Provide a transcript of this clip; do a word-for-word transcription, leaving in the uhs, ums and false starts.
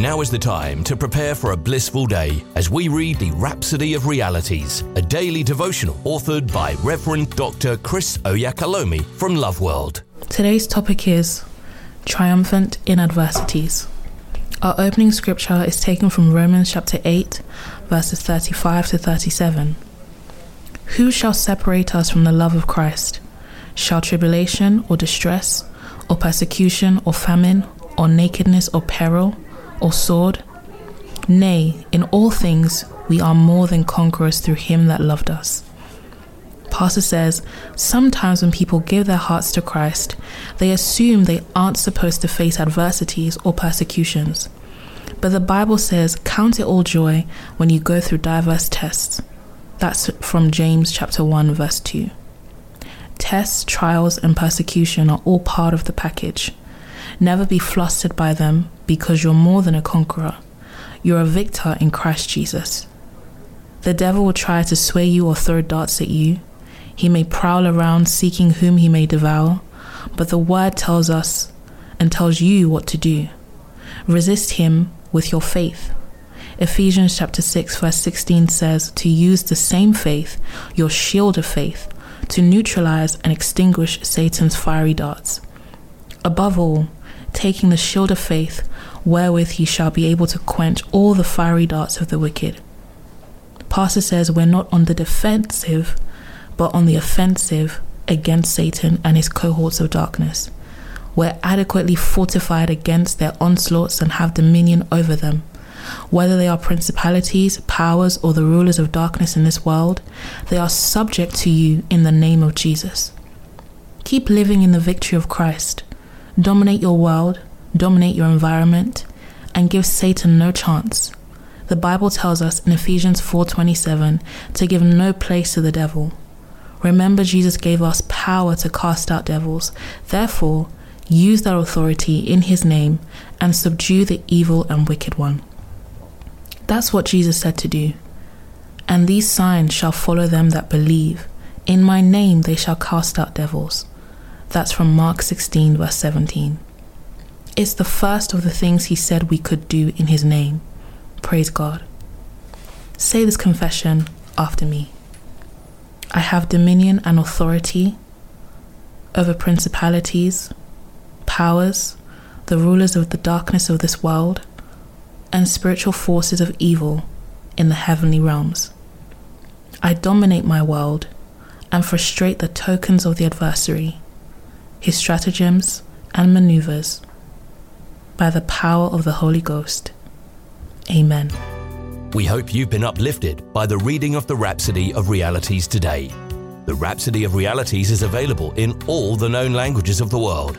Now is the time to prepare for a blissful day as we read The Rhapsody of Realities, a daily devotional authored by Reverend Doctor Chris Oyakalomi from Love World. Today's topic is Triumphant in Adversities. Our opening scripture is taken from Romans chapter eight, verses thirty-five to thirty-seven. Who shall separate us from the love of Christ? Shall tribulation or distress or persecution or famine or nakedness or peril or sword? Nay, in all things we are more than conquerors through him that loved us. Pastor says, sometimes when people give their hearts to Christ, they assume they aren't supposed to face adversities or persecutions. But the Bible says, count it all joy when you go through diverse tests. That's from James chapter one, verse two. Tests, trials, and persecution are all part of the package. Never be flustered by them, because you're more than a conqueror. You're a victor in Christ Jesus. The devil will try to sway you or throw darts at you. He may prowl around seeking whom he may devour, but the word tells us and tells you what to do. Resist him with your faith. Ephesians chapter six, verse sixteen says to use the same faith, your shield of faith, to neutralize and extinguish Satan's fiery darts. Above all, taking the shield of faith, wherewith he shall be able to quench all the fiery darts of the wicked. Pastor says we're not on the defensive, but on the offensive against Satan and his cohorts of darkness. We're adequately fortified against their onslaughts and have dominion over them. Whether they are principalities, powers, or the rulers of darkness in this world, they are subject to you in the name of Jesus. Keep living in the victory of Christ. Dominate your world, dominate your environment, and give Satan no chance. The Bible tells us in Ephesians four twenty-seven to give no place to the devil. Remember, Jesus gave us power to cast out devils. Therefore, use that authority in his name and subdue the evil and wicked one. That's what Jesus said to do. And these signs shall follow them that believe. In my name they shall cast out devils. That's from Mark sixteen, verse seventeen. It's the first of the things he said we could do in his name. Praise God. Say this confession after me. I have dominion and authority over principalities, powers, the rulers of the darkness of this world, and spiritual forces of evil in the heavenly realms. I dominate my world and frustrate the tokens of the adversary, his stratagems and maneuvers, by the power of the Holy Ghost. Amen. We hope you've been uplifted by the reading of the Rhapsody of Realities today. The Rhapsody of Realities is available in all the known languages of the world.